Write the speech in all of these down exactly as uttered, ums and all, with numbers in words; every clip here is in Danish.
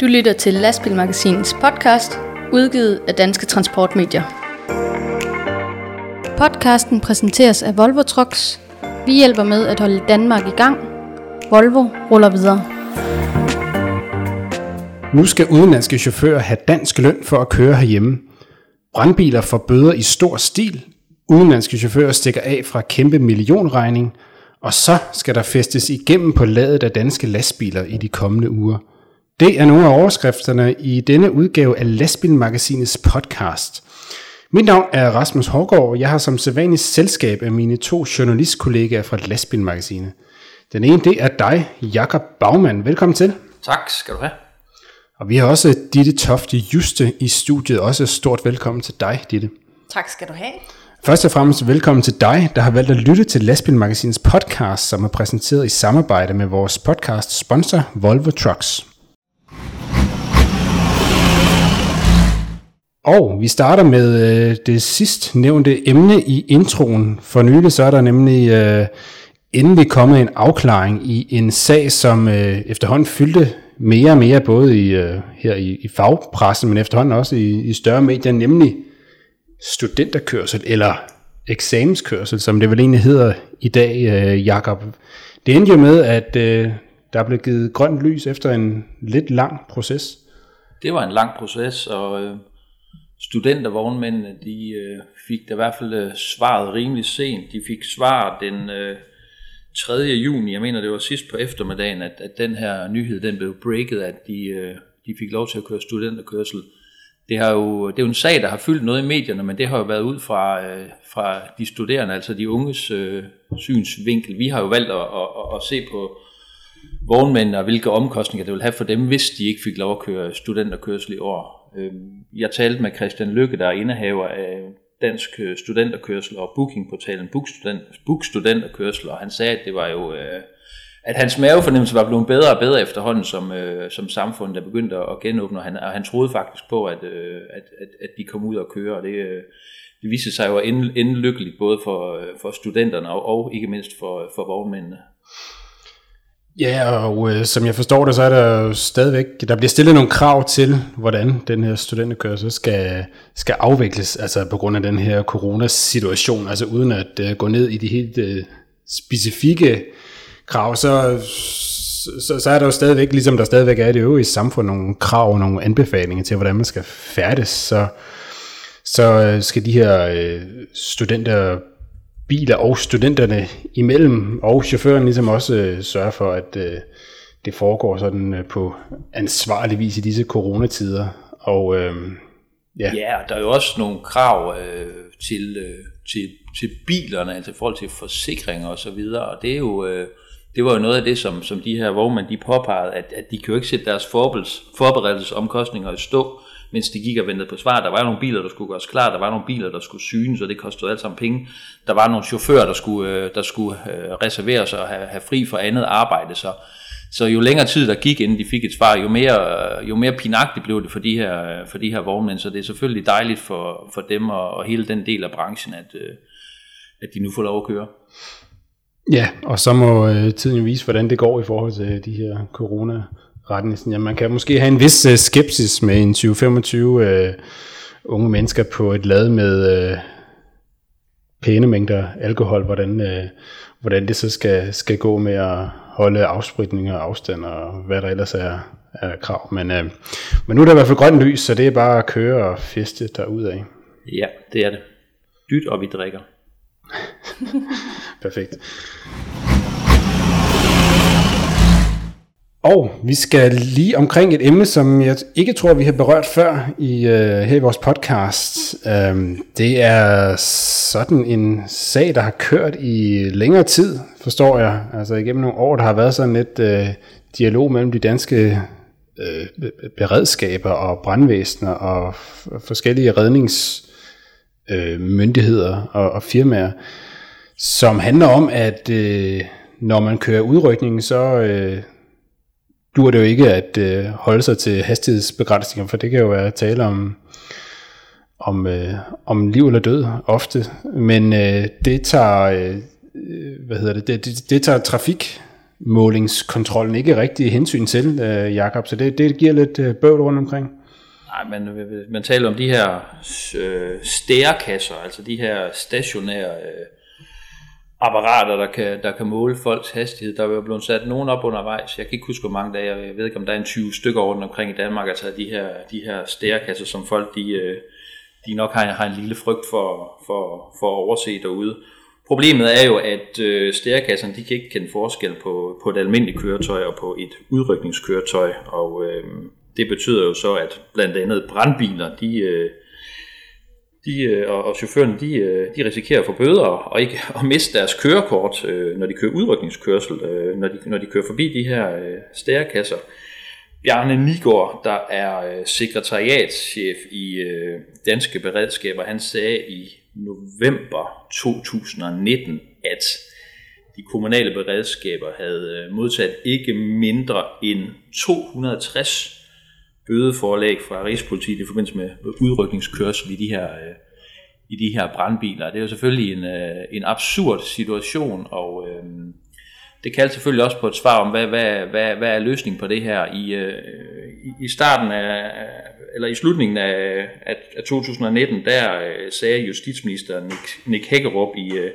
Du lytter til Lastbilmagasinets podcast, udgivet af Danske Transportmedier. Podcasten præsenteres af Volvo Trucks. Vi hjælper med at holde Danmark i gang. Volvo ruller videre. Nu skal udenlandske chauffører have dansk løn for at køre herhjemme. Brandbiler får bøder i stor stil. Udenlandske chauffører stikker af fra kæmpe millionregning. Og så skal der festes igennem på ladet af danske lastbiler i de kommende uger. Det er nogle af overskrifterne i denne udgave af Lastbilmagasinets podcast. Mit navn er Rasmus Hauggaard, og jeg har som sædvanligt selskab af mine to journalistkollegaer fra Lastbilmagasinet. Den ene, det er dig, Jakob Baumann. Velkommen til. Tak skal du have. Og vi har også Ditte Tofte Juste i studiet. Også stort velkommen til dig, Ditte. Tak skal du have. Først og fremmest velkommen til dig, der har valgt at lytte til Lastbilmagasinets podcast, som er præsenteret i samarbejde med vores podcast sponsor, Volvo Trucks. Og vi starter med øh, det sidst nævnte emne i introen. For nylig så er der nemlig øh, endelig kommet en afklaring i en sag, som øh, efterhånden fyldte mere og mere, både i, øh, her i, i fagpressen, men efterhånden også i, i større medier, nemlig studenterkørsel eller eksamenskørsel, som det vel egentlig hedder i dag, øh, Jakob. Det endte jo med, at øh, der blev givet grønt lys efter en lidt lang proces. Det var en lang proces, og... Øh studentervognmændene, de øh, fik da i hvert fald øh, svaret rimelig sent. De fik svar den øh, tredje juni, jeg mener det var sidst på eftermiddagen, at, at den her nyhed, den blev breaket, at de, øh, de fik lov til at køre studenterkørsel. Det, har jo, det er jo en sag, der har fyldt noget i medierne, men det har jo været ud fra, øh, fra de studerende, altså de unges øh, synsvinkel. Vi har jo valgt at, at, at, at se på vognmændene og hvilke omkostninger det ville have for dem, hvis de ikke fik lov at køre studenterkørsel i år. Jeg talte med Christian Lykke, der er indehaver af Dansk Studenterkørsel og bookingportalen Bookstudenterkørsel, og han sagde, at det var jo, at hans mavefornemmelse var blevet bedre og bedre efterhånden som, som samfundet, der begyndte at genåbne, og han, og han troede faktisk på, at, at, at, at de kom ud og køre, og det, det viste sig jo ende lykkeligt både for, for studenterne og, og ikke mindst for, for vognmændene. Ja, og øh, som jeg forstår det, så er der jo stadigvæk, der bliver stillet nogle krav til, hvordan den her studenterkørsel skal, skal afvikles, altså på grund af den her coronasituation, altså uden at øh, gå ned i de helt øh, specifikke krav, så, så, så er der jo stadigvæk, ligesom der stadigvæk er i det øvrige samfund, nogle krav og nogle anbefalinger til, hvordan man skal færdes, så, så skal de her øh, studenter biler og studenterne imellem, og chaufføren ligesom også øh, sørger for, at øh, det foregår sådan øh, på ansvarlig vis i disse coronatider. Og, øh, ja. ja, der er jo også nogle krav øh, til, øh, til, til bilerne, altså i forhold til forsikringer og så videre, og det, er jo, øh, det var jo noget af det, som, som de her vognmænd, de påpegede, at, at de kan jo ikke sætte deres forberedelsesomkostninger i stå, mens de gik og ventede på svar. Der var nogle biler, der skulle gøres klar, der var nogle biler, der skulle synes, og det kostede alt sammen penge. Der var nogle chauffører, der skulle, der skulle reservere sig og have, have fri for andet arbejde. Så, så jo længere tid der gik, inden de fik et svar, jo mere, jo mere pinagtigt blev det for de her, for de her vognmænd. Så det er selvfølgelig dejligt for, for dem og, og hele den del af branchen, at, at de nu får lov at køre. Ja, og så må tiden vise, hvordan det går i forhold til de her corona. Ja, man kan måske have en vis uh, skepsis med en tyve til femogtyve uh, unge mennesker på et lad med uh, pæne mængder alkohol, hvordan, uh, hvordan det så skal, skal gå med at holde afspritninger og afstand og hvad der ellers er, er krav. Men, uh, men nu er der i hvert fald grønt lys, så det er bare at køre og feste derudad. Ja, det er det. Dyt, og vi drikker. Perfekt. Og vi skal lige omkring et emne, som jeg ikke tror, vi har berørt før i, øh, her i vores podcast. Øhm, det er sådan en sag, der har kørt i længere tid, forstår jeg. Altså igennem nogle år, der har været sådan lidt øh, dialog mellem de danske øh, beredskaber og brandvæsener og f- forskellige redningsmyndigheder øh, og, og firmaer, som handler om, at øh, når man kører udrykningen, så... Øh, duer det jo ikke at øh, holde sig til hastighedsbegrænsninger, for det kan jo være at tale om, om, øh, om liv eller død ofte, men øh, det tager, øh, hvad hedder det, det, det, det tager trafik målingskontrollen ikke rigtig hensyn til, øh, Jakob, så det, det giver lidt øh, bøvl rundt omkring. Nej, men man taler om de her øh, stærekasser, altså de her stationære øh, apparater, der kan, der kan måle folks hastighed. Der er jo blevet sat nogen op undervejs. Jeg kan ikke huske, hvor mange dage, jeg ved ikke, om der er en tyve stykker rundt omkring i Danmark, altså de her, de her stærekasser, som folk de, øh, de nok har, har en lille frygt for, for, for at overse derude. Problemet er jo, at øh, stærekasserne, de kan ikke kende forskel på, på et almindeligt køretøj og på et udrykningskøretøj, og øh, det betyder jo så, at blandt andet brandbiler, de, øh, de, øh, og chaufførerne, de, øh, de risikerer at få bøder og ikke at miste deres kørekort, øh, når de kører udrykningskørsel, øh, når, de, når de kører forbi de her øh, stærekasser. Bjarne Nygaard, der er øh, sekretariatschef i øh, Danske Beredskaber, han sagde i november to tusind nitten, at de kommunale beredskaber havde modtaget ikke mindre end to hundrede og tres bødeforlæg fra Rigspolitiet i forbindelse med udrykningskørsel i de her, i de her brandbiler. Det er jo selvfølgelig en, en absurd situation, og øhm, det kalder selvfølgelig også på et svar om, hvad, hvad, hvad, hvad er løsningen på det her. I, øh, i starten af, eller i slutningen af, af to tusind nitten, der øh, sagde justitsminister Nick, Nick Hækkerup i, øh,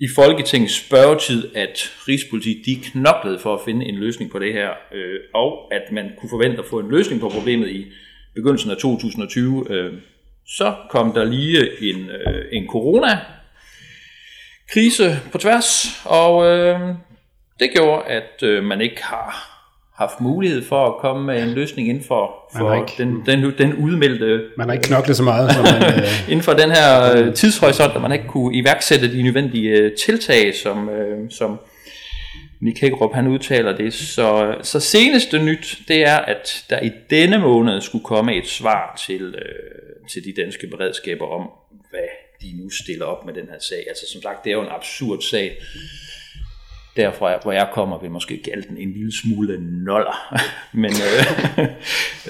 i Folketingets spørgetid, at Rigspolitiet de knoklede for at finde en løsning på det her, øh, og at man kunne forvente at få en løsning på problemet i begyndelsen af to tusind tyve. Øh, så kom der lige en, øh, en corona-krise på tværs, og øh, det gjorde, at øh, man ikke har haft mulighed for at komme med en løsning inden for, for ikke, den, den, den udmeldte... Man har ikke knoklet så meget. Som man, øh, inden for den her øh, tidshorisont, at man ikke kunne iværksætte de nødvendige øh, tiltag, som, øh, som Nick Hækkerup, han udtaler det. Så, så seneste nyt, det er, at der i denne måned skulle komme et svar til, øh, til de danske beredskaber om, hvad de nu stiller op med den her sag. Altså som sagt, det er jo en absurd sag. Derfra, hvor jeg kommer, vil måske kalde den en lille smule noller. Men øh,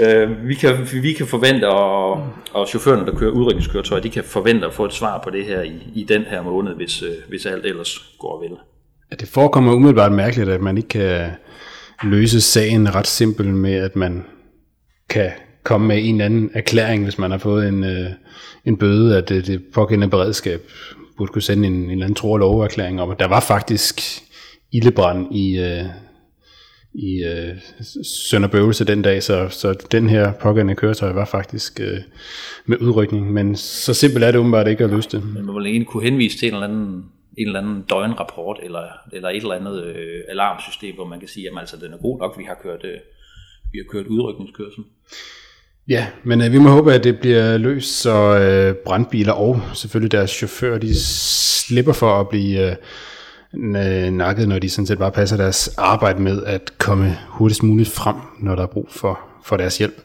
øh, vi, kan, vi kan forvente, og, og chaufførerne, der kører udrykningskøretøjer, de kan forvente at få et svar på det her i, i den her måned, hvis, øh, hvis alt ellers går vel. Det forekommer umiddelbart mærkeligt, at man ikke kan løse sagen ret simpelt med, at man kan komme med en eller anden erklæring, hvis man har fået en, øh, en bøde af det, det pågældende beredskab. Burde kunne sende en, en eller anden tro- og loverklæring om, at der var faktisk... ildebrand i, øh, i øh, Sønderbøvelse den dag, så, så den her pågældende køretøj var faktisk øh, med udrykning, men så simpelt er det åbenbart ikke at løse det. Men man vil egentlig kunne henvise til en eller anden, en eller anden døgnrapport, eller, eller et eller andet øh, alarmsystem, hvor man kan sige, at altså, den er god nok, vi har kørt, øh, vi har kørt udrykningskørsel. Ja, men øh, vi må håbe, at det bliver løst, så øh, brandbiler og selvfølgelig deres chauffører, de slipper for at blive... Øh, nakket, når de sådan set bare passer deres arbejde med at komme hurtigst muligt frem, når der er brug for, for deres hjælp.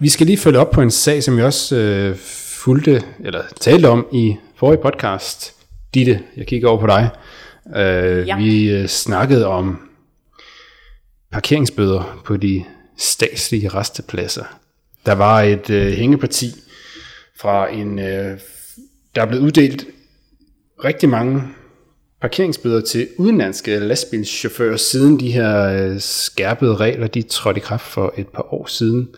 Vi skal lige følge op på en sag, som vi også øh, fulgte, eller talte om i forrige podcast. Ditte, jeg kigger over på dig. Øh, ja. Vi øh, snakkede om parkeringsbøder på de statslige rastepladser. Der var et øh, hængeparti fra en... Øh, Der er blevet uddelt rigtig mange parkeringsbøder til udenlandske lastbilschauffører, siden de her skærpede regler, de trådte i kraft for et par år siden.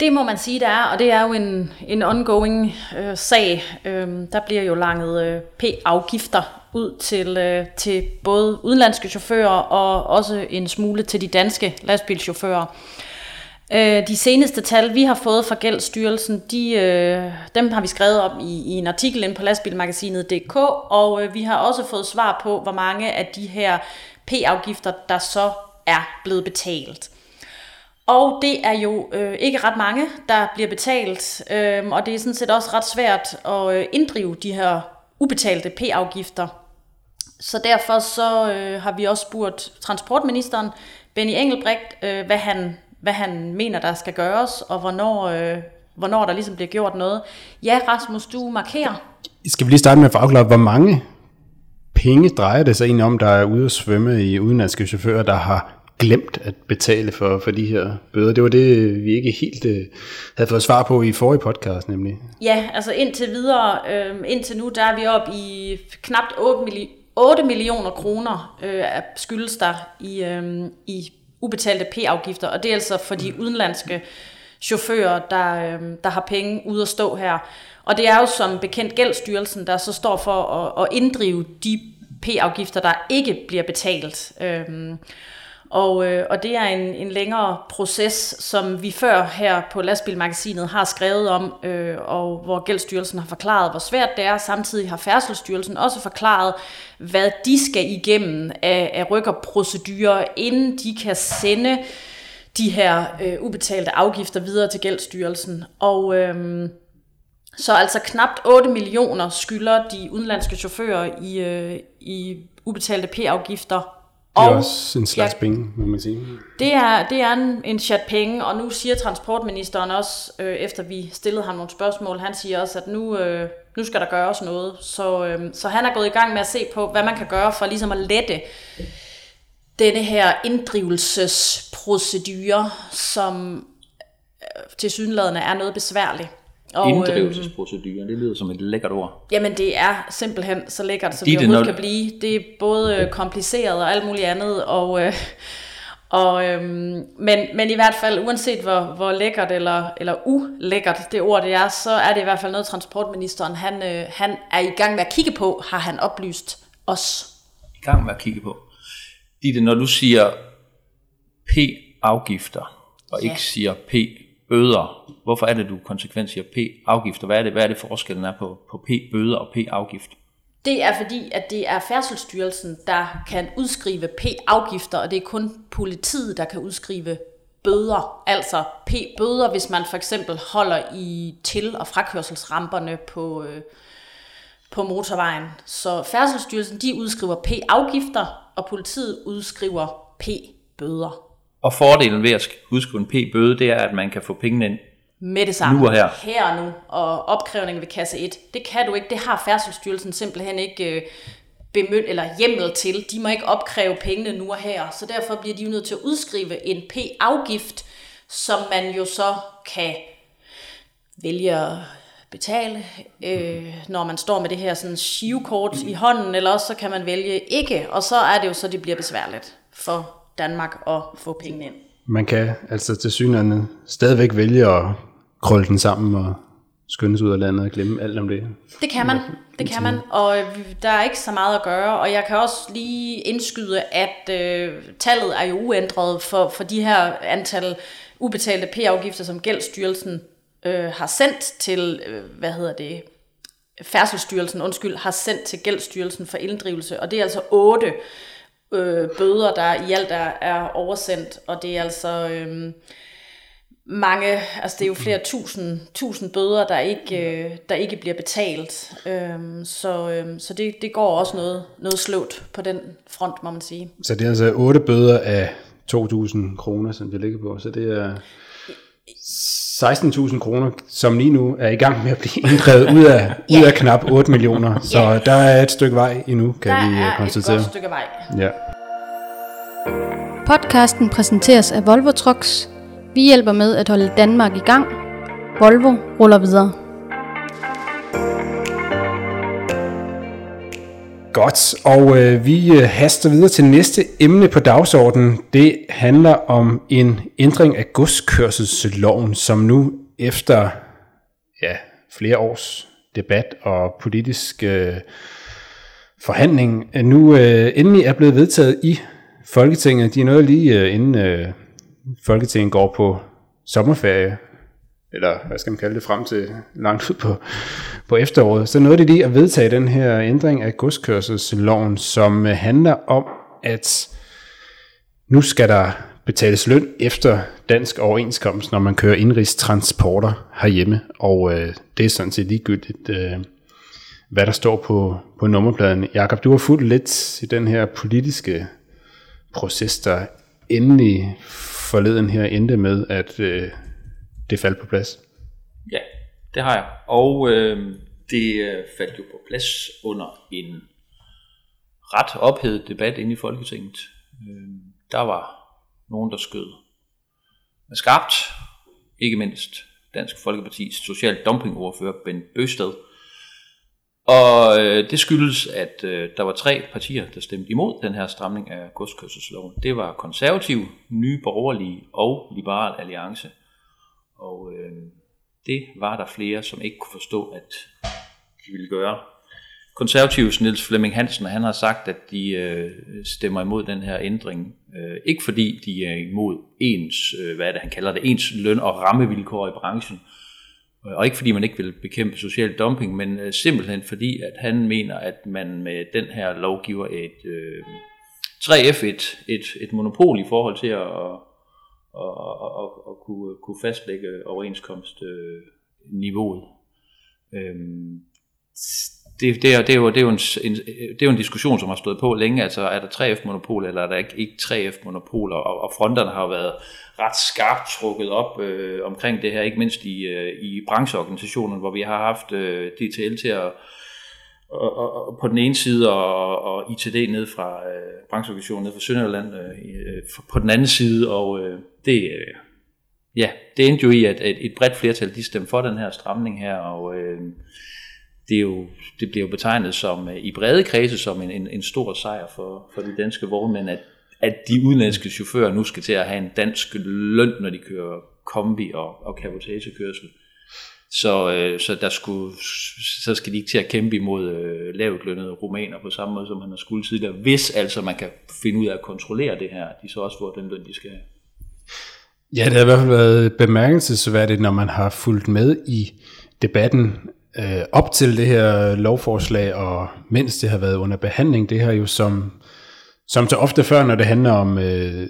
Det må man sige, der er, og det er jo en, en ongoing øh, sag. Øhm, der bliver jo langet øh, p-afgifter ud til, øh, til både udenlandske chauffører og også en smule til de danske lastbilschauffører. De seneste tal, vi har fået fra Gældsstyrelsen, de, dem har vi skrevet op i, i en artikel inde på lastbilmagasinet punktum d k, og vi har også fået svar på, hvor mange af de her p-afgifter, der så er blevet betalt. Og det er jo øh, ikke ret mange, der bliver betalt, øh, og det er sådan set også ret svært at inddrive de her ubetalte p-afgifter. Så derfor så øh, har vi også spurgt transportministeren, Benny Engelbrecht, øh, hvad han... hvad han mener, der skal gøres, og hvornår, øh, hvornår der ligesom bliver gjort noget. Ja, Rasmus, du markerer. Skal vi lige starte med at afklare, hvor mange penge drejer det sig egentlig om, der er ude at svømme i udenlandske chauffører, der har glemt at betale for, for de her bøder. Det var det, vi ikke helt øh, havde fået svar på i forrige podcast nemlig. Ja, altså indtil videre, øh, indtil nu, der er vi oppe i knap otte millioner kroner øh, skyldes der i, øh, i ubetalte p-afgifter, og det er altså for de udenlandske chauffører, der, øh, der har penge ude at stå her. Og det er jo som bekendt Gældsstyrelsen, der så står for at, at inddrive de p-afgifter, der ikke bliver betalt. Øh, Og, øh, og det er en, en længere proces, som vi før her på Lastbilmagasinet har skrevet om, øh, og hvor Gældsstyrelsen har forklaret, hvor svært det er. Samtidig har Færdselsstyrelsen også forklaret, hvad de skal igennem af, af rykkerprocedurer, inden de kan sende de her øh, ubetalte afgifter videre til Gældsstyrelsen. Og øh, så altså knap otte millioner skylder de udenlandske chauffører i, øh, i ubetalte p-afgifter. Det er og, også en slags ja, penge, må man sige. Det er, det er en, en chat penge, og nu siger transportministeren også, øh, efter vi stillede ham nogle spørgsmål, han siger også, at nu, øh, nu skal der gøres noget. Så, øh, så han er gået i gang med at se på, hvad man kan gøre for ligesom at lette denne her inddrivelsesprocedure, som øh, tilsyneladende er noget besværligt. Og, inddrivelsesproceduren, det lyder som et lækkert ord. Jamen det er simpelthen så lækkert, som det overhovedet kan blive. Det er både kompliceret og alt muligt andet. Og, øh, og, øh, men, men i hvert fald, uanset hvor, hvor lækkert eller, eller ulækkert det ord det er, så er det i hvert fald noget, transportministeren han, øh, han er i gang med at kigge på, har han oplyst os. I gang med at kigge på. Ditte, når du siger p-afgifter, og ja. ikke siger p-bøder, hvorfor er det, du konsekvent siger p-afgifter? Hvad er det, hvad er det forskellen er på, på p-bøder og p-afgift? Det er fordi, at det er Færdselsstyrelsen, der kan udskrive p-afgifter, og det er kun politiet, der kan udskrive bøder. Altså p-bøder, hvis man for eksempel holder i til- og frakørselsramperne på, øh, på motorvejen. Så Færdselsstyrelsen, de udskriver p-afgifter, og politiet udskriver p-bøder. Og fordelen ved at udskrive en p-bøde, det er, at man kan få pengene ind med det samme, nu og her. her og nu, og opkrævningen ved kasse et, det kan du ikke, det har Færdselsstyrelsen simpelthen ikke bemynd eller hjemmel til, de må ikke opkræve pengene nu og her, så derfor bliver de jo nødt til at udskrive en p-afgift, som man jo så kan vælge at betale, øh, når man står med det her sådan shivkort i hånden, eller også så kan man vælge ikke, og så er det jo så, det bliver besværligt for Danmark at få pengene ind. Man kan altså til synligheden stadigvæk vælge at krølle den sammen og skyndes ud af landet og glemme alt om det. Det kan man, det kan man, og der er ikke så meget at gøre, og jeg kan også lige indskyde, at øh, tallet er jo uændret for, for de her antal ubetalte p-afgifter, som Gældsstyrelsen øh, har sendt til, øh, hvad hedder det, Færdselsstyrelsen, undskyld, har sendt til Gældsstyrelsen for inddrivelse, og det er altså otte Øh, bøder, der i alt er, er oversendt, og det er altså øh, mange, altså det er jo flere tusind, tusind bøder, der ikke, øh, der ikke bliver betalt. Øh, så øh, så det, det går også noget, noget sløvt på den front, må man sige. Så det er altså otte bøder af to tusind kroner, som det ligger på, så det er seksten tusind kroner, som lige nu er i gang med at blive inddrevet ud af, ja. ud af knap otte millioner. Så ja. der er et stykke vej endnu, kan der vi konstatere. Der er et godt stykke vej. Ja. Podcasten præsenteres af Volvo Trucks. Vi hjælper med at holde Danmark i gang. Volvo ruller videre. Godt, og øh, vi haster videre til næste emne på dagsordenen. Det handler om en ændring af godskørselsloven, som nu efter ja, flere års debat og politisk øh, forhandling, nu øh, endelig er blevet vedtaget i Folketinget. De er noget lige øh, inden øh, Folketinget går på sommerferie, eller hvad skal man kalde det, frem til langt ud på, på efteråret, så nåede de lige at vedtage den her ændring af godskørselsloven, som handler om, at nu skal der betales løn efter dansk overenskomst, når man kører indrigstransporter herhjemme, og øh, det er sådan set ligegyldigt, øh, hvad der står på, på nummerpladen. Jakob, du har fulgt lidt i den her politiske proces, der endelig forleden her endte med, at øh, det faldt på plads. Ja, det har jeg. Og øh, det faldt jo på plads under en ret ophedet debat inde i Folketinget. Øh, der var nogen, der skød skarpt, ikke mindst Dansk Folkepartis social dumpingordfører Bent Bøgsted. Og øh, det skyldes, at øh, der var tre partier, der stemte imod den her stramning af godskørselsloven. Det var Konservative, Nye Borgerlige og Liberal Alliance. Og øh, det var der flere, som ikke kunne forstå, at de ville gøre. Konservatives Niels Flemming Hansen, han har sagt, at de øh, stemmer imod den her ændring. Øh, ikke fordi de er imod ens, øh, hvad er det, han kalder det, ens løn- og rammevilkår i branchen. Og ikke fordi man ikke vil bekæmpe social dumping, men simpelthen fordi, at han mener, at man med den her lov giver et øh, tre F et, et, et monopol i forhold til at, at, at, at, at kunne, kunne fastlægge overenskomstniveauet. Øhm, det, det, er, det, er jo, det, er jo en, en, det er jo en diskussion, som har stået på længe. Altså, er der tre F monopol, eller er der ikke, ikke tre F monopoler? Og, og fronterne har været ret skarpt trukket op øh, omkring det her, ikke mindst i, øh, i brancheorganisationen, hvor vi har haft øh, D T L til at, og, og, og på den ene side, og, og I T D ned fra øh, brancheorganisationen ned fra Sønderjylland øh, på den anden side, og øh, det, øh, ja, det endte jo i, at, at et bredt flertal, de stemte for den her stramning her, og øh, det, er jo, det bliver jo betegnet som øh, i brede kredse som en, en, en stor sejr for, for de danske vognmænd, at at de udenlandske chauffører nu skal til at have en dansk løn, når de kører kombi og, og cabotagekørsel. Så, øh, så, der skulle, så skal de ikke til at kæmpe imod øh, lavt lønnede rumæner på samme måde, som man har skulle tidligere. Hvis altså man kan finde ud af at kontrollere det her, de så også får den løn, de skal have. Ja, det har i hvert fald været bemærkelsesværdigt, når man har fulgt med i debatten øh, op til det her lovforslag, og mens det har været under behandling. Det har jo som... Som så ofte før, når det handler om øh,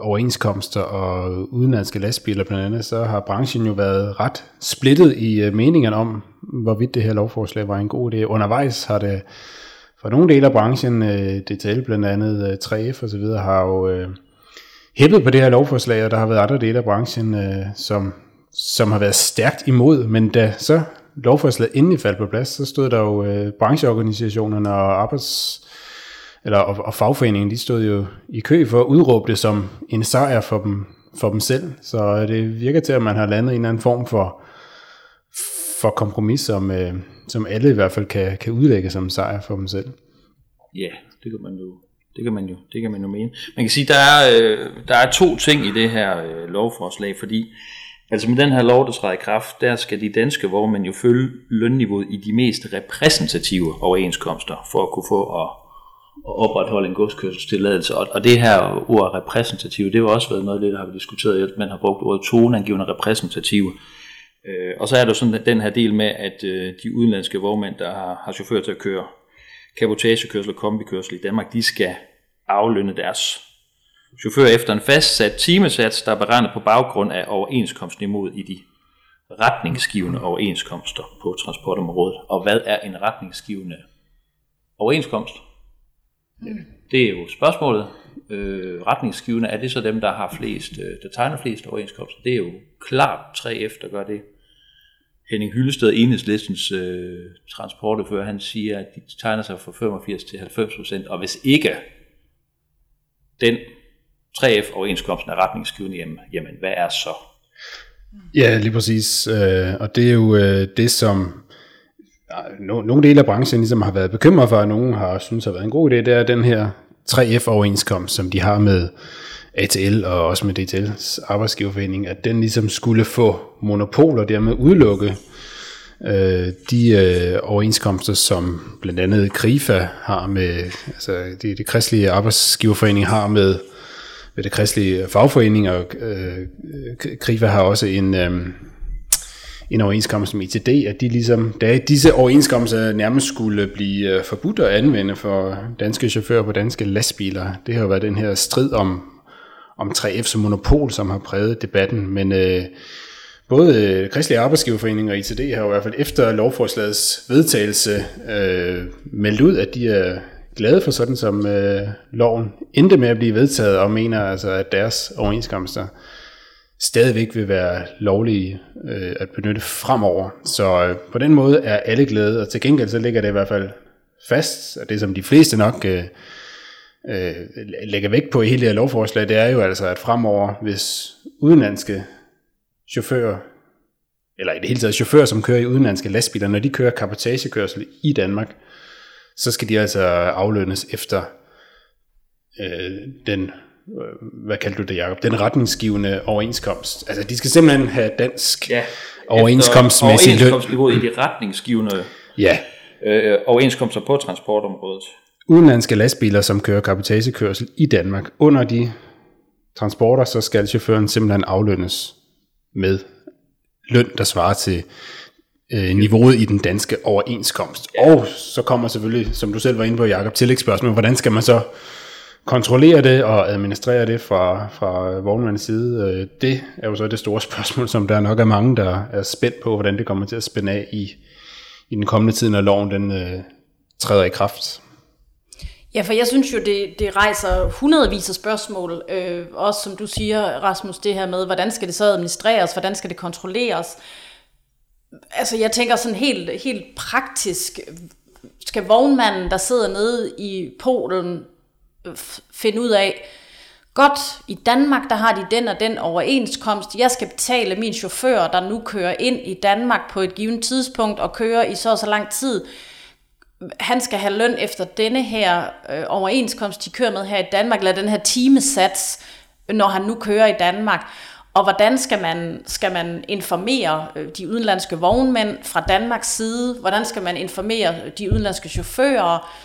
overenskomster og udenlandske lastbiler blandt andet, så har branchen jo været ret splittet i øh, meningerne om, hvorvidt det her lovforslag var en god idé. Undervejs har det for nogle dele af branchen, øh, D T L blandt andet, øh, tre F osv., har jo øh, hæppet på det her lovforslag, og der har været andre dele af branchen, øh, som, som har været stærkt imod. Men da så lovforslaget endelig faldt på plads, så stod der jo øh, brancheorganisationerne og arbejds... Eller, og, og fagforeningen, de stod jo i kø for at udråbe det som en sejr for dem, for dem selv. Så det virker til, at man har landet en eller anden form for, for kompromis, som, øh, som alle i hvert fald kan, kan udlægge som en sejr for dem selv. Ja, det kan man jo, det kan man jo, det kan man jo mene. Man kan sige, der er, øh, der er to ting i det her øh, lovforslag, fordi altså med den her lov, der træder i kraft, der skal de danske vognmænd jo følge lønniveauet i de mest repræsentative overenskomster, for at kunne få at og opretholde en godskørselstilladelse, og det her ord repræsentativ, det har også været noget af det, der har vi diskuteret, at man har brugt ordet toneangivende repræsentativ. Øh, og så er der sådan den her del med, at øh, de udenlandske vognmænd, der har, har chauffører til at køre cabotagekørsel og kombikørsel i Danmark, de skal aflønne deres chauffører efter en fastsat timesats, der er beregnet på baggrund af overenskomstniveauet i de retningsgivende overenskomster på transportområdet. Og hvad er en retningsgivende overenskomst? Det er jo spørgsmålet. Øh, retningsgivende, er det så dem, der har flest, der tegner flest overenskomster? Det er jo klart tre F, der gør det. Henning Hyllested, Enhedslistens øh, transportfører, han siger, at de tegner sig fra femogfirs til halvfems procent, og hvis ikke den tre F overenskomsten er retningsgivende, jamen hvad er så? Ja, lige præcis. Og det er jo det, som nogle dele af branchen ligesom har været bekymret for, og nogen har synes har været en god idé, det er den her tre F overenskomst, som de har med A T L og også med D T L's arbejdsgiverforening, at den ligesom skulle få monopol og dermed udelukke øh, de øh, overenskomster, som blandt andet KRIFA har med, altså det, det kristelige arbejdsgiverforening har med, med det kristelige fagforening, og øh, KRIFA har også en... Øh, en overenskomst med I T D, at de ligesom, da disse overenskomster nærmest skulle blive forbudt at anvende for danske chauffører på danske lastbiler. Det har jo været den her strid om, om tre F's monopol, som har præget debatten, men øh, både Kristelige Arbejdsgiverforening og I T D har i hvert fald efter lovforslagets vedtagelse øh, meldt ud, at de er glade for sådan, som øh, loven endte med at blive vedtaget, og mener altså, at deres overenskomster stadigvæk vil være lovlige øh, at benytte fremover. Så øh, på den måde er alle glade, og til gengæld så ligger det i hvert fald fast, og det som de fleste nok øh, øh, lægger vægt på i hele det her lovforslag, det er jo altså, at fremover, hvis udenlandske chauffører, eller i det hele taget chauffører, som kører i udenlandske lastbiler, når de kører cabotagekørsel i Danmark, så skal de altså aflønnes efter øh, den, hvad kaldte du det, Jakob? Den retningsgivende overenskomst. Altså, de skal simpelthen have dansk ja, overenskomstmæssig løn. Overenskomstniveauet i de retningsgivende ja. øh, overenskomster på transportområdet. Udenlandske lastbiler, som kører cabotagekørsel i Danmark, under de transporter, så skal chaufføren simpelthen aflønnes med løn, der svarer til øh, niveauet i den danske overenskomst. Ja. Og så kommer selvfølgelig, som du selv var inde på, Jakob, tillægsspørgsmålet, hvordan skal man så kontrollere det og administrere det fra, fra vognmandens side? Det er jo så det store spørgsmål, som der nok er mange, der er spændt på, hvordan det kommer til at spænde af i, i den kommende tid, når loven den, øh, træder i kraft. Ja, for jeg synes jo, det, det rejser hundredvis af spørgsmål. Øh, også som du siger, Rasmus, det her med, hvordan skal det så administreres? Hvordan skal det kontrolleres? Altså, jeg tænker sådan helt, helt praktisk. Skal vognmanden, der sidder nede i Polen, finde ud af, godt, i Danmark, der har de den og den overenskomst. Jeg skal betale min chauffør, der nu kører ind i Danmark på et givet tidspunkt og kører i så og så lang tid. Han skal have løn efter denne her øh, overenskomst, de kører med her i Danmark, eller den her timesats, når han nu kører i Danmark. Og hvordan skal man, skal man informere de udenlandske vognmænd fra Danmarks side? Hvordan skal man informere de udenlandske chauffører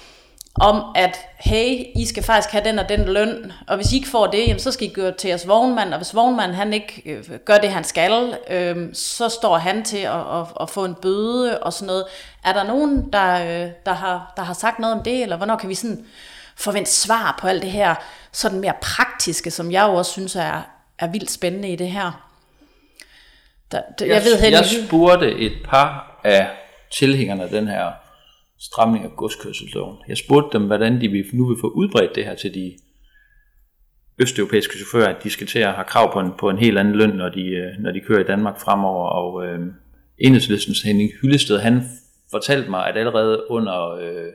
om, at hey, I skal faktisk have den og den løn, og hvis I ikke får det, jamen, så skal I gøre til jeres vognmand, og hvis vognmanden han ikke øh, gør det, han skal, øh, så står han til at, at, at få en bøde og sådan noget. Er der nogen, der, øh, der, har, der har sagt noget om det, eller hvornår kan vi sådan forvente svar på alt det her sådan mere praktiske, som jeg jo også synes er, er vildt spændende i det her? Der, der, jeg, jeg, ved, jeg spurgte et par af tilhængerne af den her stramning af godskørselsloven. Jeg spurgte dem, hvordan de nu vil få udbredt det her til de østeuropæiske chauffører, at de skal til at have krav på en, på en helt anden løn, når de, når de kører i Danmark fremover. Og øh, Enhedslistens Henning Hyllested, han fortalte mig, at allerede under øh,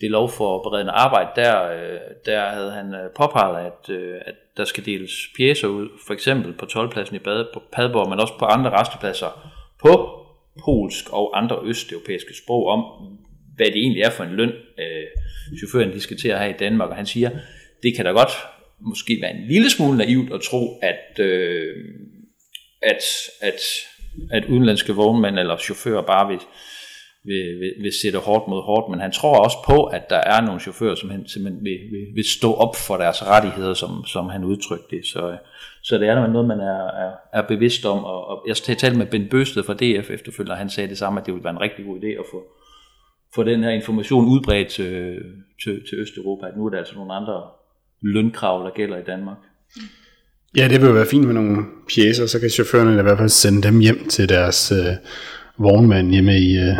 det lovforberedende arbejde, der, øh, der havde han påpeget, at, øh, at der skal deles pjecer ud, for eksempel på toldpladsen i Padborg, men også på andre rastepladser på polsk og andre østeuropæiske sprog om, hvad det egentlig er for en løn, øh, chaufføren de skal til at have i Danmark. Og han siger, det kan da godt måske være en lille smule naivt at tro, at, øh, at, at, at udenlandske vognmænd eller chauffører bare vil, vil, vil, vil sætte hårdt mod hårdt. Men han tror også på, at der er nogle chauffører, som han simpelthen vil, vil, vil stå op for deres rettigheder, som, som han udtrykte det. Så øh, Så det er noget, man er, er, er bevidst om. Og, og jeg talte med Bent Bøgsted fra D F efterfølgende, og han sagde det samme, at det ville være en rigtig god idé at få, få den her information udbredt til, til, til Østeuropa, at nu er der altså nogle andre lønkrav, der gælder i Danmark. Ja, det vil jo være fint med nogle pjecer, så kan chaufførerne i hvert fald sende dem hjem til deres øh, vognmand hjemme i øh,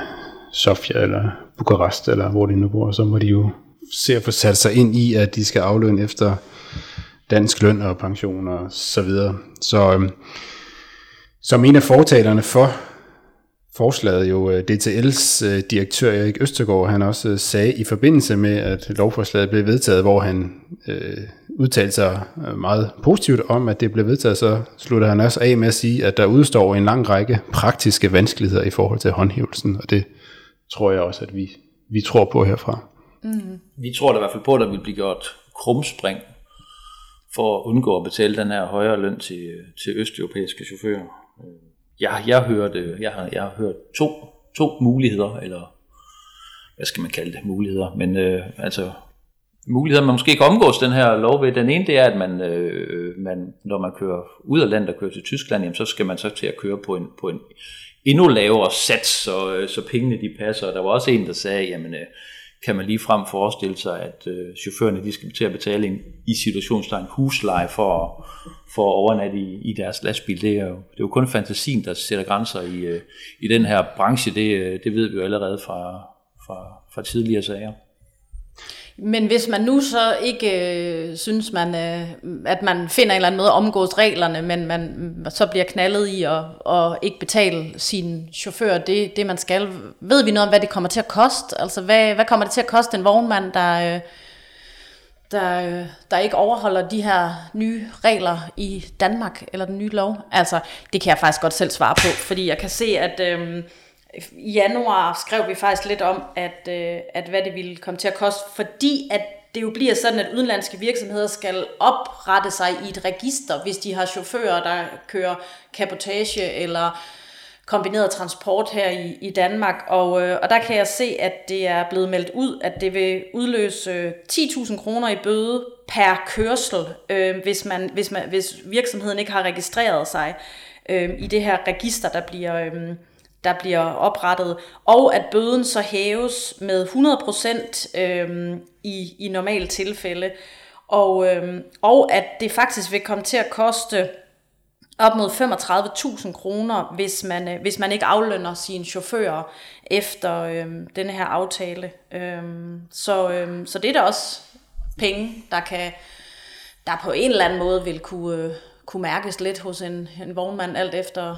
Sofia eller Bukarest, eller hvor de nu bor, så må de jo se at få sat sig ind i, at de skal aflønne efter dansk løn og pension og så videre. Så øhm, som en af fortalerne for forslaget, jo D T L's øh, direktør Erik Østergaard, han også øh, sagde i forbindelse med, at lovforslaget blev vedtaget, hvor han øh, udtalte sig meget positivt om, at det blev vedtaget, så slutter han også af med at sige, at der udstår en lang række praktiske vanskeligheder i forhold til håndhævelsen, og det tror jeg også, at vi, vi tror på herfra. Mm. Vi tror da i hvert fald på, at der vil blive gjort krumspring for at undgå at betale den her højere løn til, til østeuropæiske chauffører. Jeg, jeg, hørte, jeg, har, jeg har hørt to, to muligheder, eller hvad skal man kalde det, muligheder, men øh, altså muligheder, man måske kan omgås den her lov ved. Den ene, det er, at man, øh, man, når man kører ud af landet og kører til Tyskland, jamen, så skal man så til at køre på en, på en endnu lavere sats, så, øh, så pengene de passer. Og der var også en, der sagde, jamen øh, kan man lige frem forestille sig, at øh, chaufførerne de skal til at betale en i situationstegn husleje for, for at overnatte i, i deres lastbil. Det er, jo, det er jo kun fantasien, der sætter grænser i, øh, i den her branche. Det, det ved vi jo allerede fra, fra, fra tidligere sager. Men hvis man nu så ikke øh, synes, man, øh, at man finder en eller anden måde at omgås reglerne, men man så bliver knaldet i at, at ikke betale sine chauffører det, det, man skal, ved vi noget om, hvad det kommer til at koste? Altså, hvad, hvad kommer det til at koste en vognmand, der, øh, der, der ikke overholder de her nye regler i Danmark, eller den nye lov? Altså, det kan jeg faktisk godt selv svare på, fordi jeg kan se, at øh, i januar skrev vi faktisk lidt om, at, øh, at hvad det ville komme til at koste, fordi at det jo bliver sådan, at udenlandske virksomheder skal oprette sig i et register, hvis de har chauffører, der kører cabotage eller kombineret transport her i, i Danmark. Og, øh, og der kan jeg se, at det er blevet meldt ud, at det vil udløse ti tusind kroner i bøde per kørsel, øh, hvis, man, hvis, man, hvis virksomheden ikke har registreret sig øh, i det her register, der bliver, øh, der bliver oprettet. Og at bøden så hæves med hundrede procent øh, i, i normale tilfælde. Og, øh, og at det faktisk vil komme til at koste op mod femogtredive tusind kroner, hvis man, hvis man ikke aflønner sine chauffører efter øhm, denne her aftale. Øhm, så, øhm, så det er da også penge, der, kan, der på en eller anden måde vil kunne, øh, kunne mærkes lidt hos en, en vognmand, alt efter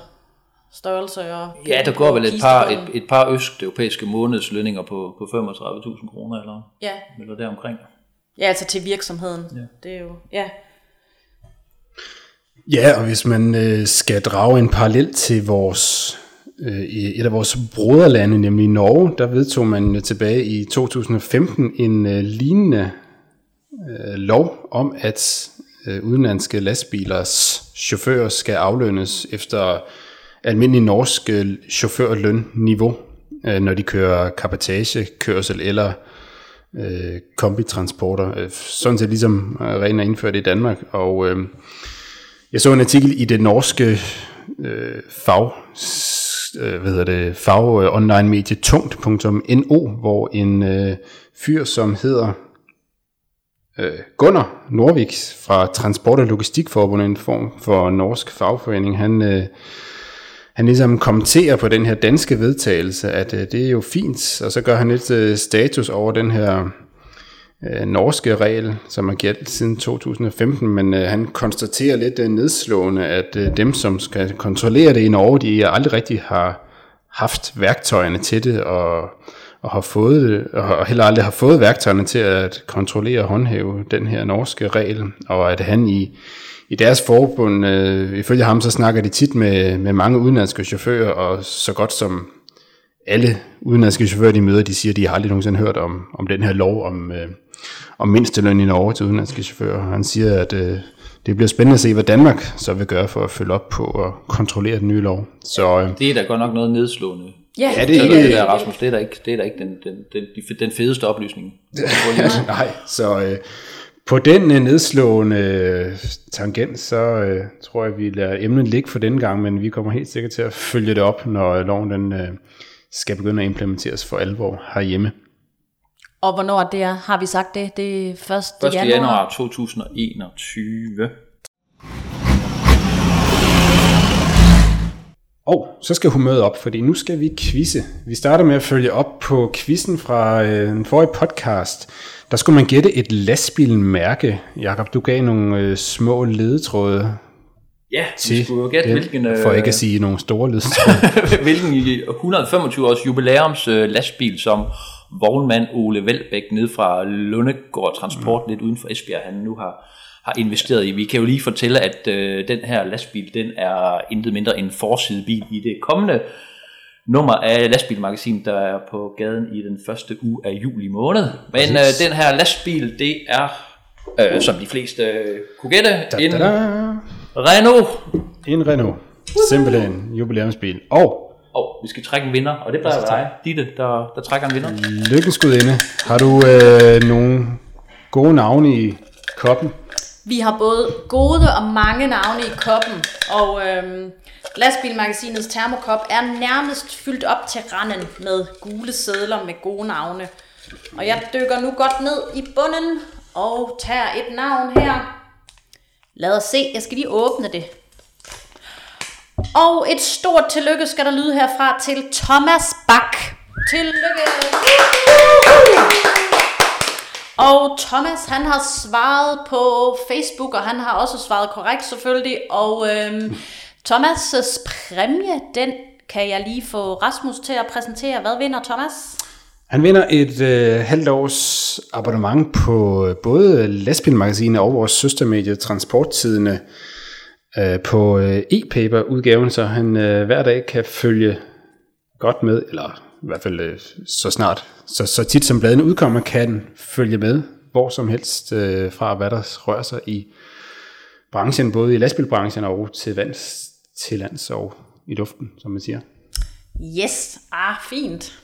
størrelse. Og ja, der går vel et par, et, et par østeuropæiske månedslønninger på, på femogtredive tusind kroner, eller, ja. eller deromkring. Ja, altså til virksomheden. Ja. Det er jo... Ja. Ja, og hvis man øh, skal drage en parallel til vores, øh, et af vores broderlande, nemlig Norge, der vedtog man øh, tilbage i to tusind og femten en øh, lignende øh, lov om, at øh, udenlandske lastbilers chauffører skal aflønnes efter almindelig norsk øh, chaufførlønniveau, øh, når de kører cabotagekørsel eller øh, kombitransporter. Øh, sådan set ligesom øh, reglen er indført i Danmark, og... Øh, Jeg så en artikel i det norske øh, fag, øh, hvad hedder det, fag øh, online medie tungt punktum no, hvor en øh, fyr, som hedder øh, Gunnar Norvik fra Transport- og Logistikforbundet, en form for norsk fagforening, han, øh, han ligesom kommenterer på den her danske vedtagelse, at øh, det er jo fint, og så gør han lidt øh, status over den her... norske regel, som har gældt siden to tusind og femten, men øh, han konstaterer lidt øh, nedslående, at øh, dem, som skal kontrollere det i Norge, de aldrig rigtig har haft værktøjerne til det, og, og, har fået, og heller aldrig har fået værktøjerne til at kontrollere og håndhæve den her norske regel, og at han i, i deres forbund, øh, ifølge ham, så snakker de tit med, med mange udenlandske chauffører, og så godt som alle udenlandske chauffører, de møder, de siger, de har aldrig nogensinde hørt om, om den her lov om, øh, om mindsteløn i Norge til udenlandske chauffører. Han siger, at øh, det bliver spændende at se, hvad Danmark så vil gøre for at følge op på og kontrollere den nye lov. Så, øh, det er da godt nok noget nedslående. Ja, ja det, det, det, det er Rasmus, det er da ikke, det er da ikke den, den, den, den fedeste oplysning. Nej, så øh, på den øh, nedslående øh, tangent, så øh, tror jeg, vi lader emnet ligge for denne gang, men vi kommer helt sikkert til at følge det op, når øh, loven den... Øh, skal begynde at implementeres for alvor herhjemme. Og hvornår det er, har vi sagt det? Det er første januar. første januar to tusind og enogtyve. Og så skal humøret op, fordi nu skal vi quizze. Vi starter med at følge op på quizzen fra en forrige podcast. Der skulle man gætte et lastbilmærke. Jakob, du gav nogle små ledetråde. Ja, vi skulle jo gætte, det, hvilken... For ikke at sige nogle store lydstråd. Hvilken et hundrede og femogtyve års jubilæums øh, lastbil, som vognmand Ole Velbæk ned fra Lundegård Transport, mm. lidt uden for Esbjerg, han nu har, har investeret i. Vi kan jo lige fortælle, at øh, den her lastbil, den er intet mindre end forsidebil i det kommende nummer af Lastbilmagasinet, der er på gaden i den første uge af juli måned. Men øh, den her lastbil, det er, øh, som de fleste øh, kunne gætte, en... Renault. En Renault. Simpelthen jubilæumsbil. Og Og vi skal trække en vinder, og det plejer at være Ditte, der, der trækker en vinder. Lykkeskudinde. Har du øh, nogle gode navne i koppen? Vi har både gode og mange navne i koppen, og øh, Lastbilmagasinets termokop er nærmest fyldt op til randen med gule sedler med gode navne. Og jeg dykker nu godt ned i bunden og tager et navn her. Lad os se, jeg skal lige åbne det. Og et stort tillykke skal der lyde herfra til Thomas Bak. Tillykke! Og Thomas, han har svaret på Facebook, og han har også svaret korrekt selvfølgelig. Og øhm, Thomas' præmie, den kan jeg lige få Rasmus til at præsentere. Hvad vinder Thomas? Han vinder et øh, halvt års abonnement på både Lastbilmagasinet og vores søstermedie Transporttidene øh, på øh, e-paper-udgaven, så han øh, hver dag kan følge godt med, eller i hvert fald øh, så snart, så, så tit som bladene udkommer, kan følge med hvor som helst øh, fra, hvad der rører sig i branchen, både i lastbilbranchen og til vands, til lands og i luften, som man siger. Yes, ah, fint.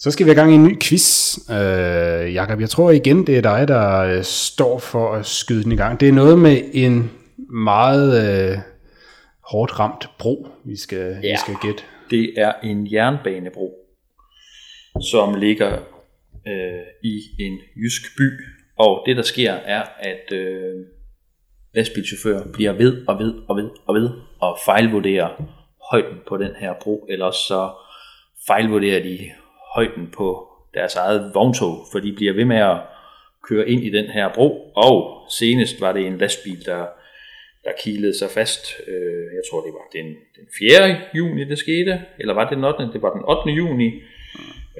Så skal vi i gang i en ny quiz. Øh, Jakob, jeg tror igen, det er dig, der øh, står for at skyde den i gang. Det er noget med en meget øh, hårdt ramt bro, vi skal, ja, vi skal gætte. Det er en jernbanebro, som ligger øh, i en jysk by. Og det, der sker, er, at øh, lastbilchauffører bliver ved og ved og ved og ved og fejlvurderer højden på den her bro, eller så fejlvurderer de højden på deres eget vogntog, for de bliver ved med at køre ind i den her bro, og senest var det en lastbil, der, der kilede sig fast. Jeg tror, det var den, den fjerde juni, det skete, eller var det den ottende? Det var den ottende juni.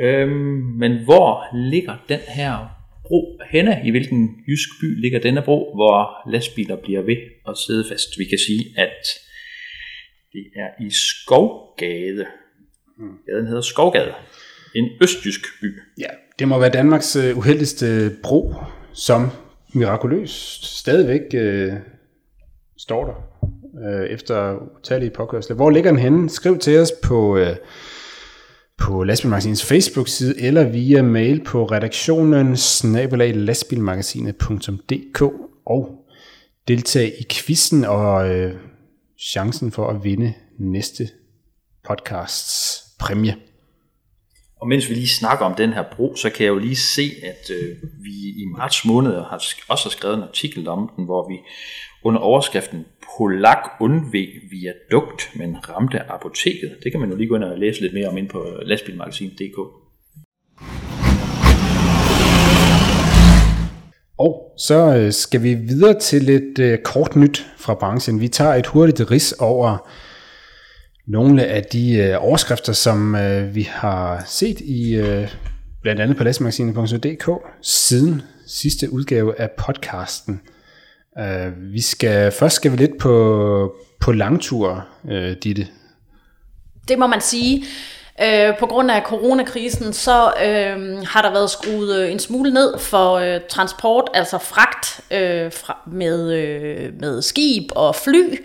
Øhm, men hvor ligger den her bro henne? I hvilken jysk by ligger denne bro, hvor lastbiler bliver ved at sidde fast? Vi kan sige, at det er i Skovgade. Gaden hedder Skovgade. En østjysk by. Ja, det må være Danmarks uheldigste bro, som mirakuløst stadigvæk øh, står der øh, efter utallige påkørsler. Hvor ligger den henne? Skriv til os på, øh, på Lastbilmagasinets Facebook-side eller via mail på redaktionen snabel-a lastbilmagasinet punktum d k og deltag i quizzen og øh, chancen for at vinde næste podcasts præmie. Og mens vi lige snakker om den her bro, så kan jeg jo lige se, at øh, vi i marts måned har også har skrevet en artikel om den, hvor vi under overskriften "Polak undveg viadukt, men ramte apoteket". Det kan man jo lige gå ind og læse lidt mere om ind på lastbilmagasin punktum d k. Og så øh, skal vi videre til lidt øh, kort nyt fra branchen. Vi tager et hurtigt rids over nogle af de øh, overskrifter, som øh, vi har set i øh, blandt andet på lastbilmagasinet punktum d k siden sidste udgave af podcasten. Øh, vi skal, først skal vi lidt på, på langtur, øh, Ditte. Det må man sige. Øh, på grund af coronakrisen, så øh, har der været skruet øh, en smule ned for øh, transport, altså fragt øh, fra, med, øh, med skib og fly.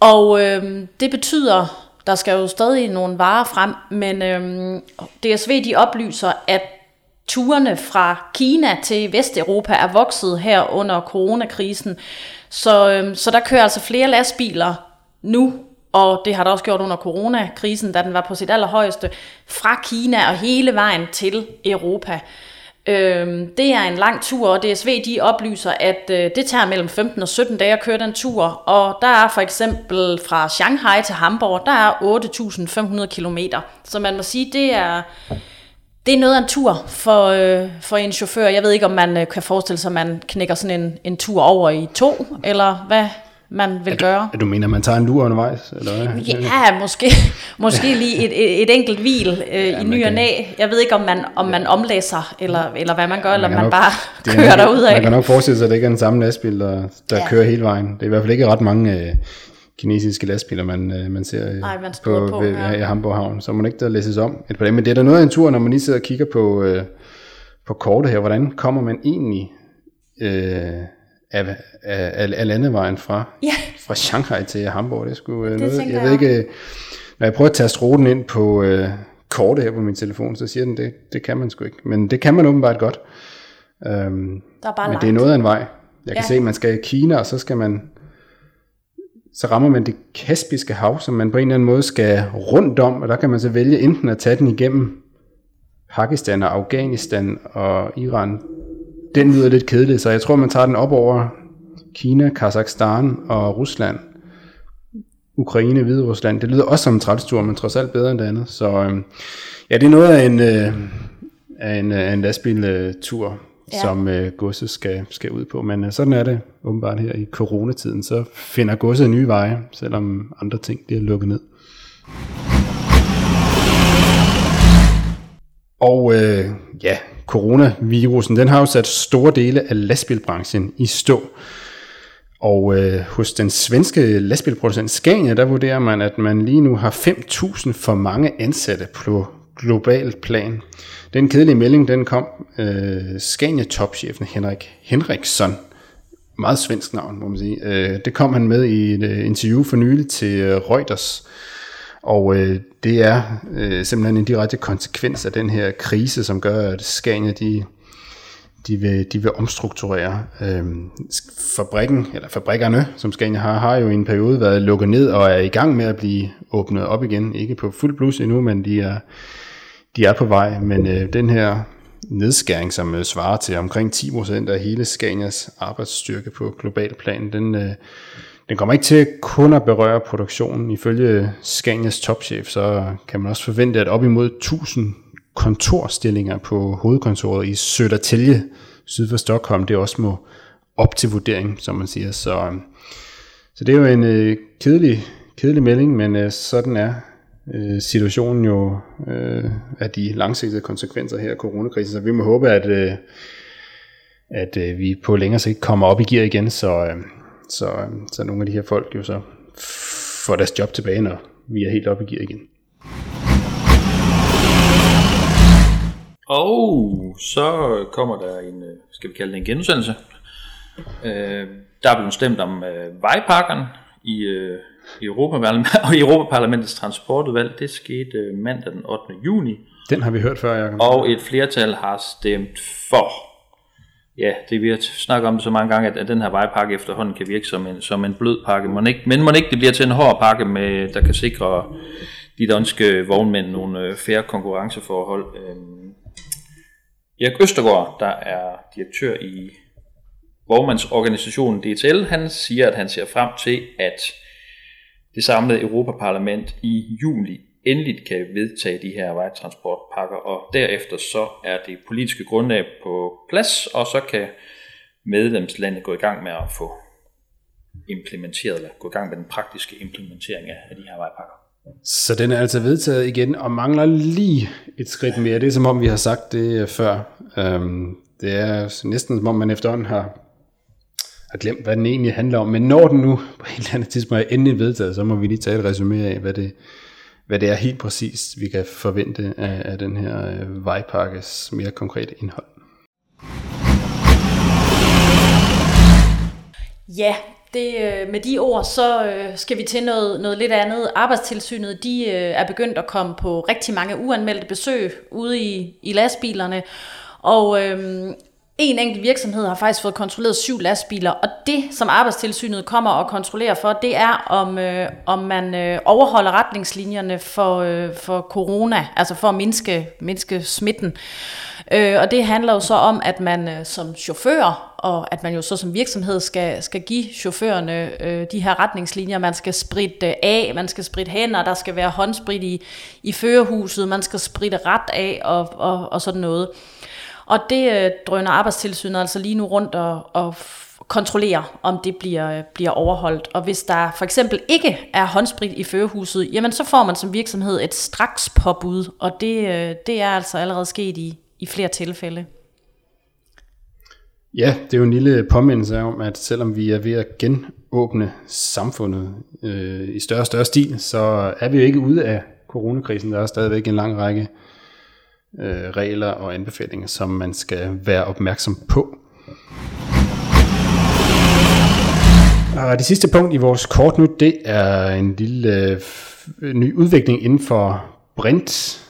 Og øh, det betyder, der skal jo stadig nogle varer frem, men øh, D S V de oplyser, at turene fra Kina til Vesteuropa er vokset her under coronakrisen. Så, øh, så der kører altså flere lastbiler nu, og det har der også gjort under coronakrisen, da den var på sit allerhøjeste, fra Kina og hele vejen til Europa. Det er en lang tur, og D S V de oplyser, at det tager mellem femten og sytten dage at køre den tur, og der er for eksempel fra Shanghai til Hamburg, der er otte tusind fem hundrede kilometer. Så man må sige, det er, det er noget af en tur for, for en chauffør. Jeg ved ikke, om man kan forestille sig, at man knækker sådan en, en tur over i to, eller hvad man vil gøre. Du, du mener, man tager en lur undervejs? Eller? Ja, måske, måske lige et, et, et enkelt hvil øh, ja, i ny og næ. Jeg ved ikke, om man, om man omlæser, eller, eller hvad man gør, man eller om man nok, bare kører derudad. Man kan nok forestille sig, at det ikke er den samme lastbil, der, der ja. kører hele vejen. Det er i hvert fald ikke ret mange øh, kinesiske lastbiler, man, øh, man ser øh, Ej, man på, på ved, ja. i Hamburg Havn. Så må man ikke der læses om et par dage. Men det er da noget af en tur, når man lige sidder og kigger på, øh, på kortet her. Hvordan kommer man egentlig Øh, Af, af, af landevejen fra, yeah. fra Shanghai til Hamburg. Det skulle det noget. Jeg, jeg ved ikke, når jeg prøver at taste ruten ind på øh, kortet her på min telefon, så siger den, det, det kan man sgu ikke. Men det kan man åbenbart godt. Øhm, der er bare men langt. Det er noget af en vej. Jeg ja. kan se, at man skal i Kina, og så skal man, så rammer man det Kaspiske Hav, som man på en eller anden måde skal rundt om, og der kan man så vælge enten at tage den igennem Pakistan og Afghanistan og Iran. Den lyder lidt kedelig, så jeg tror, man tager den op over Kina, Kazakhstan og Rusland. Ukraine, Hviderusland. Det lyder også som en trælstur, men trods alt bedre end det andet. Så øh, ja, det er noget af en, øh, af en, øh, en lastbiltur, ja. som øh, godset skal, skal ud på. Men øh, sådan er det åbenbart her i coronatiden. Så finder godset nye veje, selvom andre ting bliver lukket ned. Og øh, ja, coronavirusen, den har jo sat store dele af lastbilbranchen i stå. Og øh, hos den svenske lastbilproducent Scania, der vurderer man, at man lige nu har fem tusind for mange ansatte på globalt plan. Den kedelige melding, den kom øh, Scania-topchefen Henrik Henriksson, meget svensk navn, må man sige. Øh, det kom han med i et interview for nylig til øh, Reuters. Og øh, det er øh, simpelthen en direkte konsekvens af den her krise, som gør, at Scania de, de, vil, de vil omstrukturere øh, fabrikken, eller fabrikkerne, som Scania har, har jo i en periode været lukket ned og er i gang med at blive åbnet op igen. Ikke på fuld blus endnu, men de er, de er på vej. Men øh, den her nedskæring, som øh, svarer til omkring ti procent af hele Scanias arbejdsstyrke på global plan, den... Øh, Den kommer ikke til kun at berøre produktionen. Ifølge Scanias topchef, så kan man også forvente, at op imod tusind kontorstillinger på hovedkontoret i Södertälje, syd for Stockholm, det også må op til vurdering, som man siger. Så, så det er jo en øh, kedelig, kedelig melding, men øh, sådan er øh, situationen jo øh, af de langsigtede konsekvenser her af coronakrisen. Så vi må håbe, at, øh, at øh, vi på længere sigt kommer op i gear igen, så... Øh, Så, så nogle af de her folk jo så får deres job tilbage, når vi er helt oppe i gear igen. Og så kommer der en, skal vi kalde det en genudsendelse. Øh, der er blevet stemt om øh, vejpakkerne i, øh, i, Europa- i Europaparlamentets transportudvalg. Det skete øh, mandag den ottende juni. Den har vi hørt før, Jacob. Og et flertal har stemt for. Ja, det vi har snakket om så mange gange, at, at den her vejpakke efterhånden kan virke som en, som en blød pakke. Men ikke, men ikke det bliver til en hård pakke, med, der kan sikre de danske vognmænd nogle fair konkurrenceforhold. Erik Østergaard, der er direktør i vognmandsorganisationen D T L, han siger, at han ser frem til, at det samlede Europaparlament i juli endeligt kan vedtage de her vejtransportpakker, og derefter så er det politiske grundlag på plads, og så kan medlemslandet gå i gang med at få implementeret, eller gå i gang med den praktiske implementering af de her vejpakker. Så den er altså vedtaget igen, og mangler lige et skridt mere. Det er som om, vi har sagt det før. Det er næsten som om, man efterhånden har har glemt, hvad den egentlig handler om, men når den nu på et eller andet tidspunkt er endelig vedtaget, så må vi lige tage et resumé af, hvad det hvad det er helt præcist, vi kan forvente af, af den her øh, vejpakkes mere konkrete indhold. Ja, det, øh, med de ord, så øh, skal vi til noget, noget lidt andet. Arbejdstilsynet de, øh, er begyndt at komme på rigtig mange uanmeldte besøg ude i, i lastbilerne, og øh, en enkelt virksomhed har faktisk fået kontrolleret syv lastbiler, og det, som Arbejdstilsynet kommer og kontrollerer for, det er, om, øh, om man øh, overholder retningslinjerne for, øh, for corona, altså for at mindske, mindske smitten. Øh, og det handler jo så om, at man øh, som chauffør, og at man jo så som virksomhed skal, skal give chaufførerne øh, de her retningslinjer. Man skal spritte af, man skal spritte hænder, der skal være håndsprit i, i førerhuset, man skal spritte ret af og, og, og sådan noget. Og det øh, drøner Arbejdstilsynet altså lige nu rundt og, og kontrollerer, om det bliver, øh, bliver overholdt. Og hvis der for eksempel ikke er håndsprit i førerhuset, jamen så får man som virksomhed et straks påbud, og det, øh, det er altså allerede sket i, i flere tilfælde. Ja, det er jo en lille påmindelse om, at selvom vi er ved at genåbne samfundet øh, i større og større stil, så er vi jo ikke ude af coronakrisen. Der er stadigvæk en lang række regler og anbefalinger, som man skal være opmærksom på. Og det sidste punkt i vores kort nu, det er en lille ny udvikling inden for brintbranchen,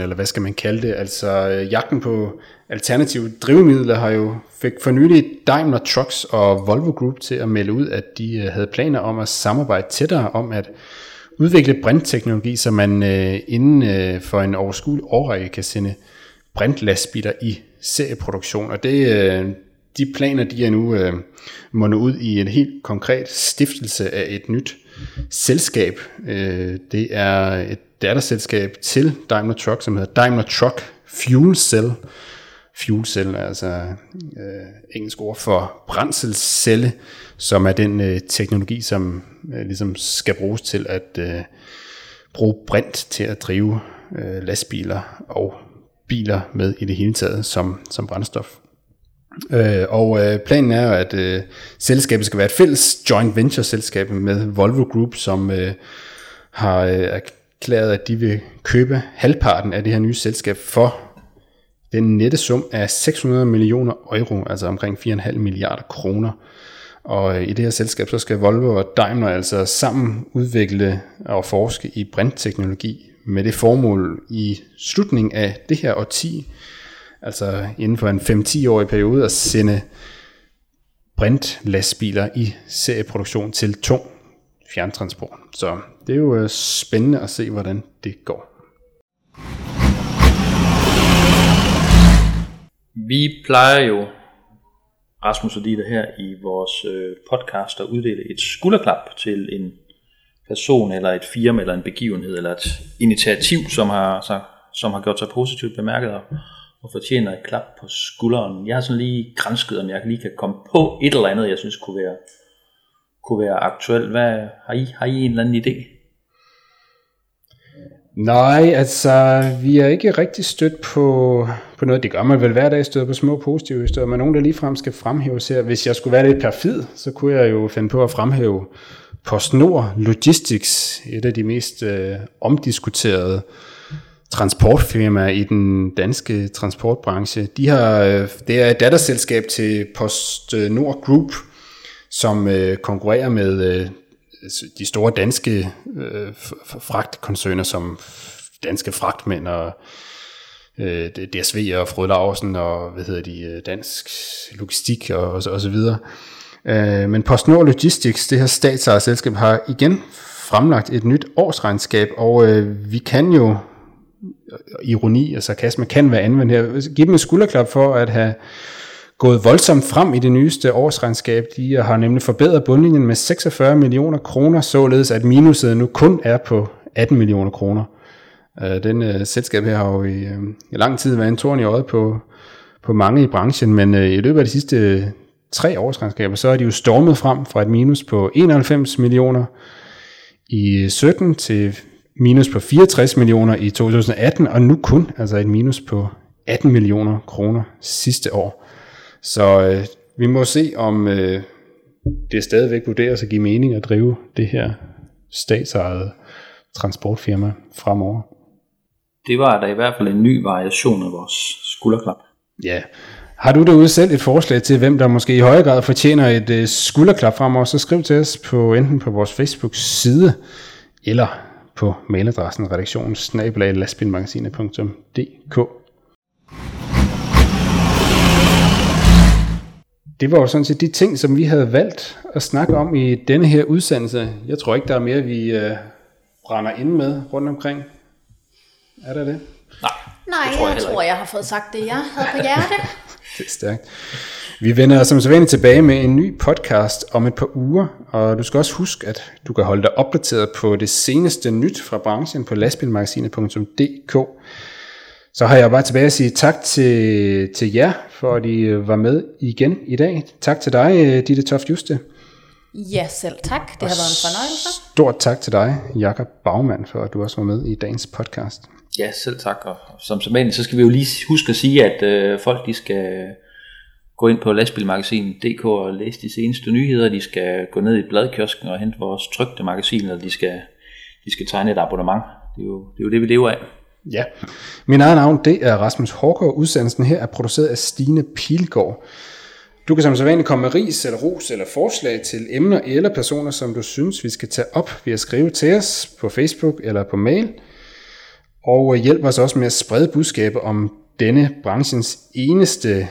eller hvad skal man kalde det? Altså jagten på alternative drivmidler har jo fik for nylig Daimler Trucks og Volvo Group til at melde ud, at de havde planer om at samarbejde tættere om at udvikle brintteknologi, så man øh, inden øh, for en overskuelig årrække kan sende brintlastbiler i serieproduktion. Og det, øh, de planer, de er nu øh, mundet ud i en helt konkret stiftelse af et nyt selskab. Øh, det er et datterselskab til Daimler Truck, som hedder Daimler Truck Fuel Cell. Fuel cell er altså øh, engelsk ord for brændselscelle, som er den øh, teknologi, som øh, ligesom skal bruges til at øh, bruge brint til at drive øh, lastbiler og biler med i det hele taget som, som brændstof. Øh, og øh, planen er, at øh, selskabet skal være et fælles joint venture-selskab med Volvo Group, som øh, har øh, erklæret, at de vil købe halvparten af det her nye selskab for den nette sum af seks hundrede millioner euro, altså omkring fire komma fem milliarder kroner. Og i det her selskab, så skal Volvo og Daimler altså sammen udvikle og forske i brintteknologi med det formål i slutningen af det her årti, altså inden for en fem til ti-årig periode, at sende brintlastbiler i serieproduktion til tung fjerntransport. Så det er jo spændende at se, hvordan det går. Vi plejer jo, Rasmus og Ditte, her i vores podcast at uddele et skulderklap til en person eller et firma eller en begivenhed eller et initiativ, som har, som har gjort sig positivt bemærket og fortjener et klap på skulderen. Jeg har sådan lige gransket, om jeg lige kan komme på et eller andet, jeg synes kunne være, kunne være aktuelt. Hvad, har, I, har I en eller anden idé? Nej, altså vi er ikke rigtig stødt på, på noget. Det gør man vel hver dag, støder på små positive historier, men nogen der ligefrem skal fremhæves her. Hvis jeg skulle være lidt perfid, så kunne jeg jo finde på at fremhæve PostNord Logistics, et af de mest øh, omdiskuterede transportfirmaer i den danske transportbranche. De har, øh, det er et datterselskab til PostNord Group, som øh, konkurrerer med øh, de store danske øh, fragtkoncerner som Danske Fragtmænd og øh, D S V og Frød Larsen og hvad hedder de, Dansk Logistik og, og, og så videre. Øh, men PostNord Logistics, det her statsejede selskab, har igen fremlagt et nyt årsregnskab, og øh, vi kan jo, ironi og sarkasme kan være anvendt her, give dem en skulderklap for at have gået voldsomt frem i det nyeste årsregnskab. De har nemlig forbedret bundlinjen med seksogfyrre millioner kroner, således at minuset nu kun er på atten millioner kroner. Den øh, selskab her har jo i, øh, i lang tid været en torn i øjet på, på mange i branchen, men øh, i løbet af de sidste øh, tre årsregnskaber, så er de jo stormet frem fra et minus på enoghalvfems millioner i sytten til minus på fireogtres millioner i to tusind atten, og nu kun altså et minus på atten millioner kroner sidste år. Så øh, vi må se, om øh, det stadigvæk vurderes at give mening at drive det her statsejede transportfirma fremover. Det var da i hvert fald en ny variation af vores skulderklap. Ja. Har du derude selv et forslag til, hvem der måske i højere grad fortjener et øh, skulderklap fremover, så skriv til os på enten på vores Facebook-side eller på mailadressen redaktionen snabel-a lastbilmagasinet punktum d k. Det var jo sådan set de ting, som vi havde valgt at snakke om i denne her udsendelse. Jeg tror ikke, der er mere, vi øh, brænder ind med rundt omkring. Er der det? Nej, Nej det tror jeg, jeg tror, jeg har fået sagt det, jeg havde på hjertet. Det er stærkt. Vi vender som sædvanligt tilbage med en ny podcast om et par uger, og du skal også huske, at du kan holde dig opdateret på det seneste nyt fra branchen på lastbilmagasinet punktum d k. Så har jeg bare tilbage at sige tak til, til jer, for at I var med igen i dag. Tak til dig, Ditte Tofte Juste. Ja, selv tak. Det og har været en fornøjelse. Stort tak til dig, Jakob Baumann, for at du også var med i dagens podcast. Ja, selv tak. Og som sædvanligt, så skal vi jo lige huske at sige, at øh, folk de skal gå ind på lastbilmagasinet punktum d k og læse de seneste nyheder. De skal gå ned i bladkiosken og hente vores trykte magasin, eller de skal, de skal tegne et abonnement. Det er jo det, er jo det vi lever af. Ja, min eget navn det er Rasmus Hauggaard. Udsendelsen her er produceret af Stine Pilgaard. Du kan som sædvanligt komme med ris eller ros eller forslag til emner eller personer, som du synes vi skal tage op ved at skrive til os på Facebook eller på mail. Og hjælp os også med at sprede budskaber om denne branchens eneste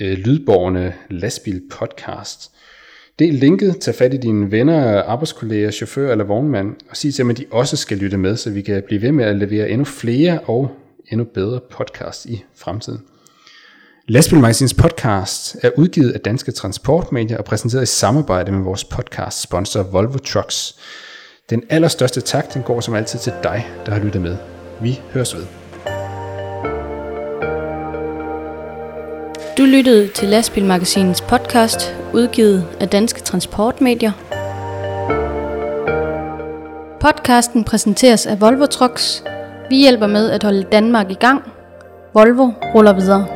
øh, lydbårne lastbilpodcast. Del linket, tag fat i dine venner, arbejdskolleger, chauffør eller vognmand og sig til dem, at de også skal lytte med, så vi kan blive ved med at levere endnu flere og endnu bedre podcasts i fremtiden. Lastbilmagasins podcast er udgivet af Danske Transportmedier og præsenteret i samarbejde med vores podcast sponsor Volvo Trucks. Den allerstørste tak, den går som altid til dig, der har lyttet med. Vi høres ved. Du lyttede til Lastbilmagasinets podcast, udgivet af Danske Transportmedier. Podcasten præsenteres af Volvo Trucks Vi hjælper med at holde Danmark i gang. Volvo ruller videre.